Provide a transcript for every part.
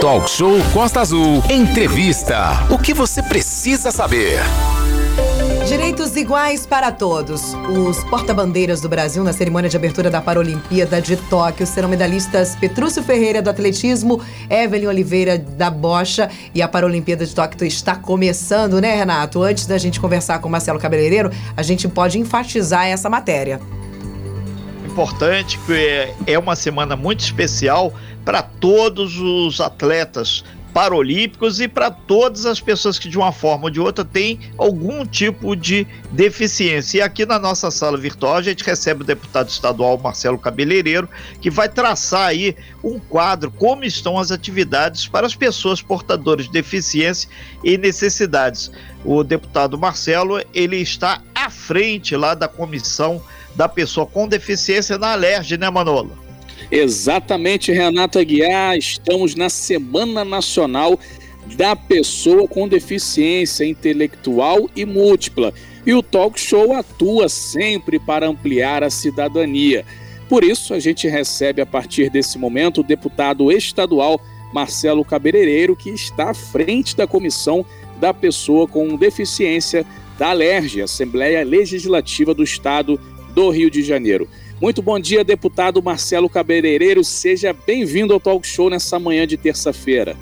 Talk Show Costa Azul. Entrevista. O que você precisa saber? Direitos iguais para todos. Os porta-bandeiras do Brasil na cerimônia de abertura da Paralimpíada de Tóquio serão medalhistas Petrúcio Ferreira do atletismo, Evelyn Oliveira da bocha, e a Paralimpíada de Tóquio está começando, né, Renato? Antes da gente conversar com o Marcelo Cabeleireiro, a gente pode enfatizar essa matéria. Importante, que é uma semana muito especial para todos os atletas paralímpicos e para todas as pessoas que de uma forma ou de outra têm algum tipo de deficiência. E aqui na nossa sala virtual a gente recebe o deputado estadual Marcelo Cabeleireiro, que vai traçar aí um quadro, como estão as atividades para as pessoas portadoras de deficiência e necessidades. O deputado Marcelo, ele está à frente lá da comissão da pessoa com deficiência na Alerj, né, Manolo? Exatamente, Renata Guiar, estamos na Semana Nacional da Pessoa com Deficiência Intelectual e Múltipla, e o Talk Show atua sempre para ampliar a cidadania. Por isso, a gente recebe a partir desse momento o deputado estadual Marcelo Cabeleireiro, que está à frente da Comissão da Pessoa com Deficiência da Alerj, Assembleia Legislativa do Estado do Rio de Janeiro. Muito bom dia, deputado Marcelo Cabeleireiro. Seja bem-vindo ao Talk Show nessa manhã de terça-feira.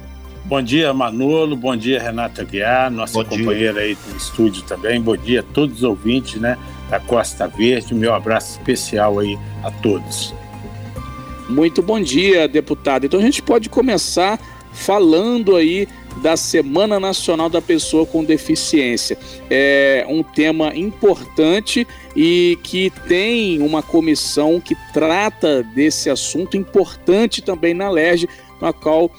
Bom dia, Manolo. Bom dia, Renata Guiar, nossa companheira aí do estúdio também. Bom dia a todos os ouvintes, né, da Costa Verde. Meu abraço especial aí a todos. Muito bom dia, deputado. Então a gente pode começar falando aí da Semana Nacional da Pessoa com Deficiência. É um tema importante e que tem uma comissão que trata desse assunto importante também na Alerj, na qual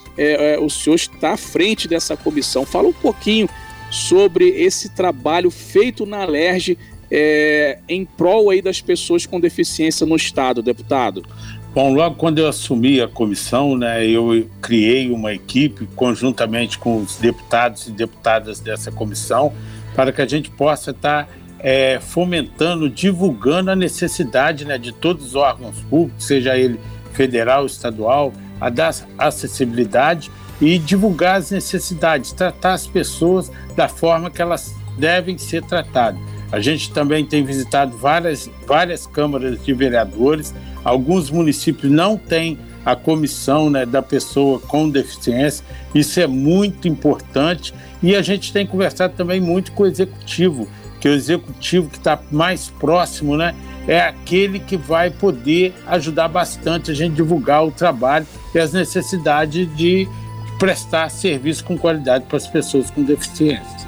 o senhor está à frente dessa comissão. Fala um pouquinho sobre esse trabalho feito na Alerj em prol aí das pessoas com deficiência no estado, deputado. Bom, logo quando eu assumi a comissão, né, eu criei uma equipe conjuntamente com os deputados e deputadas dessa comissão para que a gente possa estar fomentando, divulgando a necessidade, né, de todos os órgãos públicos, seja ele federal, estadual, a dar acessibilidade e divulgar as necessidades, tratar as pessoas da forma que elas devem ser tratadas. A gente também tem visitado várias câmaras de vereadores. Alguns municípios não têm a comissão, né, da pessoa com deficiência. Isso é muito importante. E a gente tem conversado também muito com o executivo, que o executivo que está mais próximo, né, é aquele que vai poder ajudar bastante a gente divulgar o trabalho e as necessidades de prestar serviço com qualidade para as pessoas com deficiência.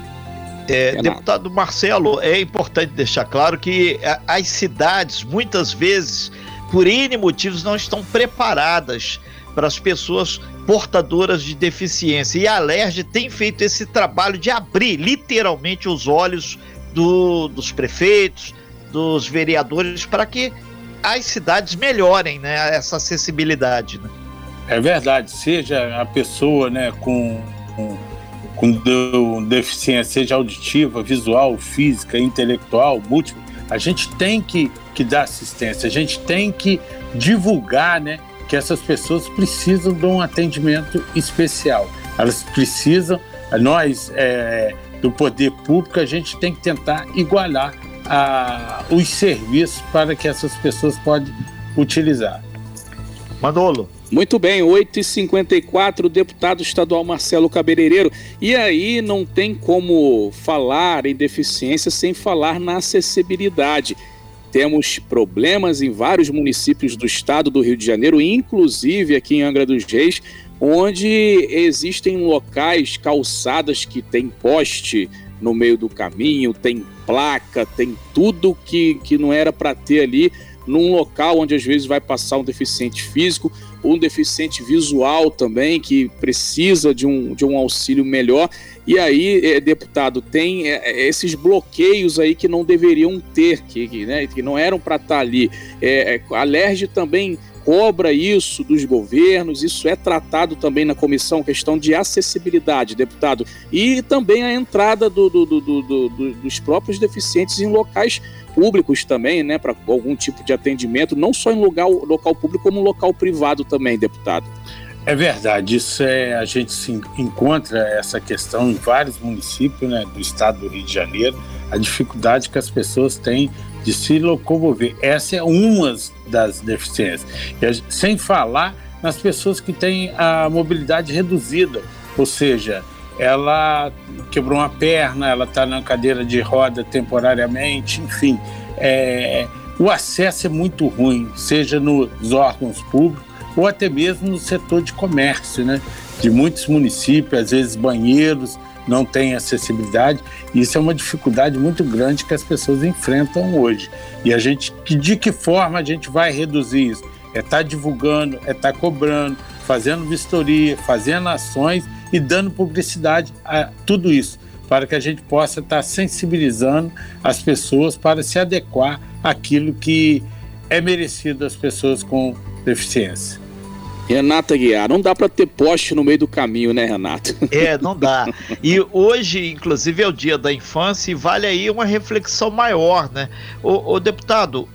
Deputado Marcelo, é importante deixar claro que as cidades, muitas vezes, por N motivos, não estão preparadas para as pessoas portadoras de deficiência. E a Alerj tem feito esse trabalho de abrir, literalmente, os olhos dos prefeitos, dos vereadores, para que as cidades melhorem, né, essa acessibilidade. Né? É verdade, seja a pessoa, né, com deficiência, seja auditiva, visual, física, intelectual, múltipla, a gente tem que dar assistência, a gente tem que divulgar, né, que essas pessoas precisam de um atendimento especial. Elas precisam, nós do poder público, a gente tem que tentar igualar os serviços para que essas pessoas possam utilizar. Manolo. Muito bem, 8h54, deputado estadual Marcelo Cabeleireiro. E aí não tem como falar em deficiência sem falar na acessibilidade. Temos problemas em vários municípios do estado do Rio de Janeiro, inclusive aqui em Angra dos Reis, onde existem locais, calçadas que tem poste no meio do caminho, tem placa, tem tudo que não era para ter ali, num local onde às vezes vai passar um deficiente físico, um deficiente visual também, que precisa de um auxílio melhor. E aí, deputado, tem esses bloqueios aí que não deveriam ter, né, que não eram para estar ali. A Alerj também cobra isso dos governos, isso é tratado também na comissão, questão de acessibilidade, deputado. E também a entrada dos próprios deficientes em locais públicos também, né, para algum tipo de atendimento, não só em local público, como local privado também, deputado. É verdade, isso é, a gente se encontra essa questão em vários municípios, né, do estado do Rio de Janeiro, a dificuldade que as pessoas têm de se locomover. Essa é uma das deficiências. Sem falar nas pessoas que têm a mobilidade reduzida, ou seja, ela quebrou uma perna, ela está na cadeira de roda temporariamente, enfim. O acesso é muito ruim, seja nos órgãos públicos, ou até mesmo no setor de comércio, né? De muitos municípios, às vezes banheiros não têm acessibilidade. Isso é uma dificuldade muito grande que as pessoas enfrentam hoje. E a gente, de que forma a gente vai reduzir isso? É estar divulgando, é estar cobrando, fazendo vistoria, fazendo ações e dando publicidade a tudo isso, para que a gente possa estar sensibilizando as pessoas para se adequar àquilo que é merecido às pessoas com deficiência. Renata Guiar, não dá para ter poste no meio do caminho, né, Renata? Não dá. E hoje, inclusive, é o Dia da Infância e vale aí uma reflexão maior, né? Ô deputado,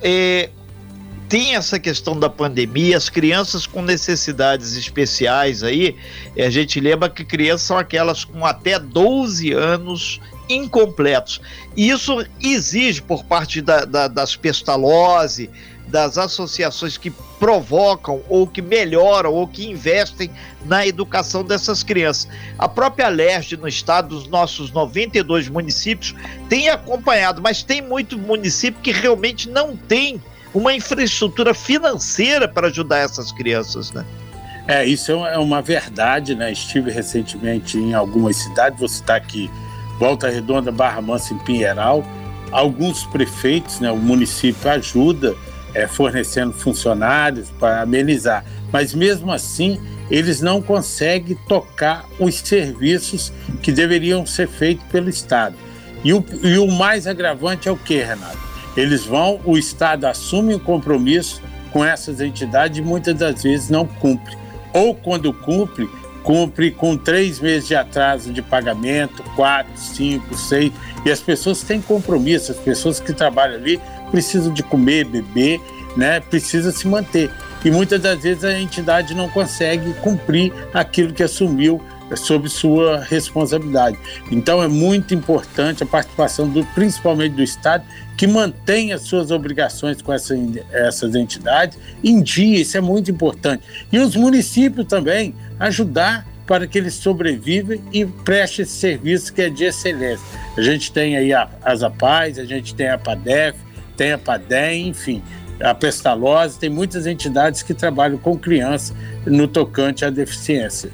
tem essa questão da pandemia, as crianças com necessidades especiais aí, a gente lembra que crianças são aquelas com até 12 anos incompletos. E isso exige, por parte das Pestalozzi, das associações que provocam ou que melhoram ou que investem na educação dessas crianças. A própria LERJ no estado, os nossos 92 municípios, tem acompanhado, mas tem muito município que realmente não tem uma infraestrutura financeira para ajudar essas crianças, né? Isso é uma verdade, né? Estive recentemente em algumas cidades, vou citar aqui Volta Redonda, Barra Mansa e Pinheiral. Alguns prefeitos, né, o município ajuda fornecendo funcionários para amenizar, mas mesmo assim eles não conseguem tocar os serviços que deveriam ser feitos pelo Estado. E o mais agravante é o quê, Renato? O Estado assume um compromisso com essas entidades e muitas das vezes não cumpre. Ou quando cumpre, cumpre com 3 meses de atraso de pagamento, 4, 5, 6, e as pessoas têm compromisso, as pessoas que trabalham ali precisam de comer, beber, né? Precisa se manter. E muitas das vezes a entidade não consegue cumprir aquilo que assumiu sob sua responsabilidade. Então é muito importante a participação principalmente do Estado, que mantenha as suas obrigações com essas entidades em dia. Isso é muito importante. E os municípios também ajudar para que eles sobrevivam e prestem esse serviço que é de excelência. A gente tem aí a ASAPAS, a gente tem a PADEF, tem a PADEM, enfim, a Pestalozzi, tem muitas entidades que trabalham com criança no tocante à deficiência.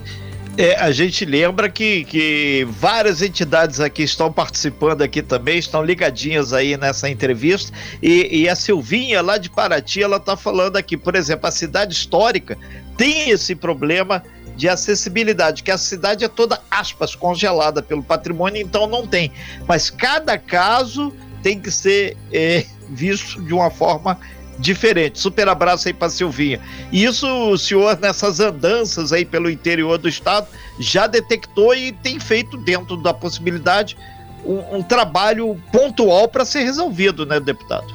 A gente lembra que várias entidades aqui estão participando aqui também, estão ligadinhas aí nessa entrevista, e a Silvinha lá de Paraty, ela está falando aqui, por exemplo, a cidade histórica tem esse problema de acessibilidade, que a cidade é toda, aspas, congelada pelo patrimônio, então não tem, mas cada caso tem que ser visto de uma forma diferente. Super abraço aí para Silvinha. E isso o senhor, nessas andanças aí pelo interior do estado, já detectou e tem feito, dentro da possibilidade, um trabalho pontual para ser resolvido, né, deputado?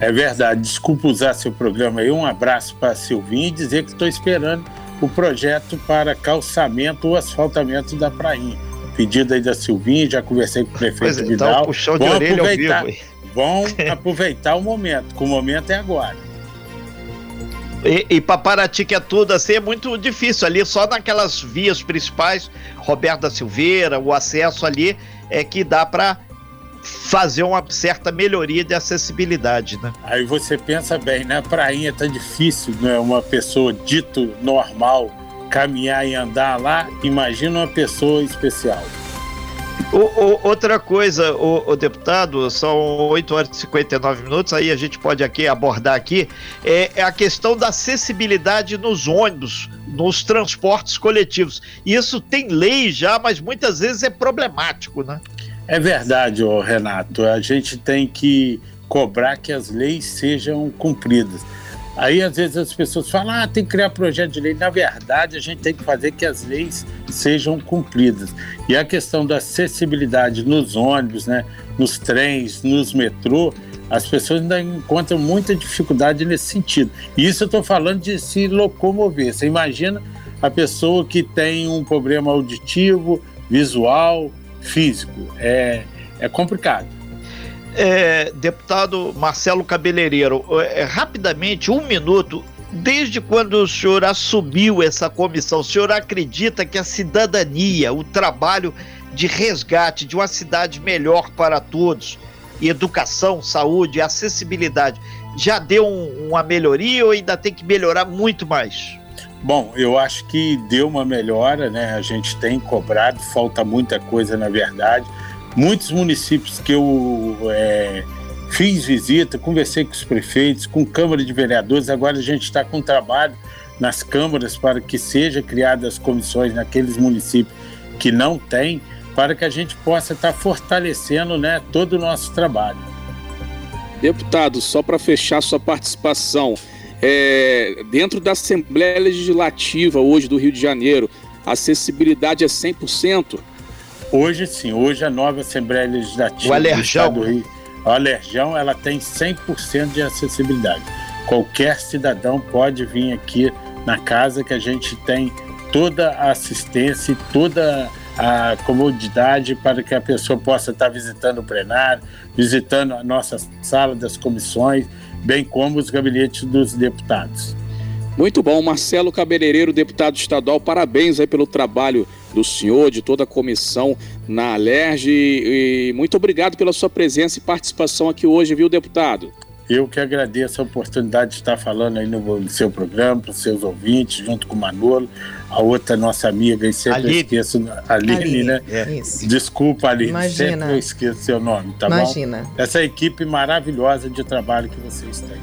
É verdade. Desculpa usar seu programa aí. Um abraço para Silvinha e dizer que estou esperando o projeto para calçamento ou asfaltamento da prainha. Pedido aí da Silvinha, já conversei com o prefeito Vidal. Então, puxão de orelha ao vivo aí. Vão aproveitar o momento, que o momento é agora. E para Paraty, que é tudo assim, é muito difícil ali, só naquelas vias principais, Roberta da Silveira, o acesso ali é que dá para fazer uma certa melhoria de acessibilidade, né? Aí você pensa bem, né? Prainha tá difícil, né? Uma pessoa dito normal caminhar e andar lá, imagina uma pessoa especial. Outra coisa, o deputado, são 8 horas e 59 minutos, aí a gente pode aqui abordar aqui, é a questão da acessibilidade nos ônibus, nos transportes coletivos. Isso tem lei já, mas muitas vezes é problemático, né? É verdade, Renato, a gente tem que cobrar que as leis sejam cumpridas. Aí, às vezes, as pessoas falam, tem que criar projeto de lei. Na verdade, a gente tem que fazer que as leis sejam cumpridas. E a questão da acessibilidade nos ônibus, né, nos trens, nos metrô, as pessoas ainda encontram muita dificuldade nesse sentido. E isso eu estou falando de se locomover. Você imagina a pessoa que tem um problema auditivo, visual, físico. É complicado. Deputado Marcelo Cabeleireiro, rapidamente, um minuto, desde quando o senhor assumiu essa comissão, o senhor acredita que a cidadania, o trabalho de resgate de uma cidade melhor para todos, educação, saúde, acessibilidade, já deu uma melhoria ou ainda tem que melhorar muito mais? Bom, eu acho que deu uma melhora, né? A gente tem cobrado, falta muita coisa, na verdade. Muitos municípios que eu fiz visita, conversei com os prefeitos, com Câmara de Vereadores, agora a gente está com trabalho nas câmaras para que sejam criadas comissões naqueles municípios que não têm, para que a gente possa estar fortalecendo, né, todo o nosso trabalho. Deputado, só para fechar sua participação, dentro da Assembleia Legislativa hoje do Rio de Janeiro, a acessibilidade é 100%? Hoje sim, hoje a nova Assembleia Legislativa do Estado do Rio, a Alerjão, ela tem 100% de acessibilidade. Qualquer cidadão pode vir aqui na casa que a gente tem toda a assistência e toda a comodidade para que a pessoa possa estar visitando o plenário, visitando a nossa sala das comissões, bem como os gabinetes dos deputados. Muito bom, Marcelo Cabeleireiro, deputado estadual, parabéns aí pelo trabalho do senhor, de toda a comissão na ALERJ, e muito obrigado pela sua presença e participação aqui hoje, viu, deputado? Eu que agradeço a oportunidade de estar falando aí no seu programa, para os seus ouvintes, junto com o Manolo, a outra nossa amiga, e sempre eu esqueço, Aline, né? Desculpa, Aline, imagina, sempre eu esqueço seu nome, tá imagina bom? Essa equipe maravilhosa de trabalho que vocês têm.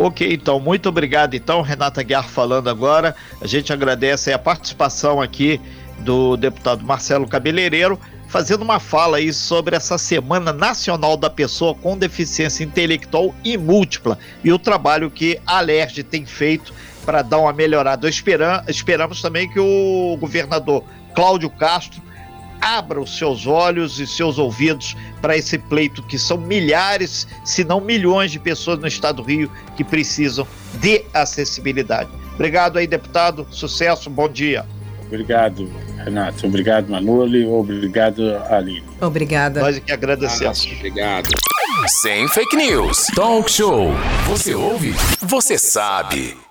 Ok, então, muito obrigado, então, Renata Guiar falando agora. A gente agradece a participação aqui do deputado Marcelo Cabeleireiro, fazendo uma fala aí sobre essa Semana Nacional da Pessoa com Deficiência Intelectual e Múltipla, e o trabalho que a ALERJ tem feito para dar uma melhorada. Esperamos também que o governador Cláudio Castro abra os seus olhos e seus ouvidos para esse pleito, que são milhares, se não milhões de pessoas no Estado do Rio que precisam de acessibilidade. Obrigado aí, deputado. Sucesso, bom dia. Obrigado, Renato. Obrigado, Manolo. Obrigado, Aline. Obrigada. Nós que agradecemos. Obrigado. Sem fake news. Talk show. Você ouve? Você sabe.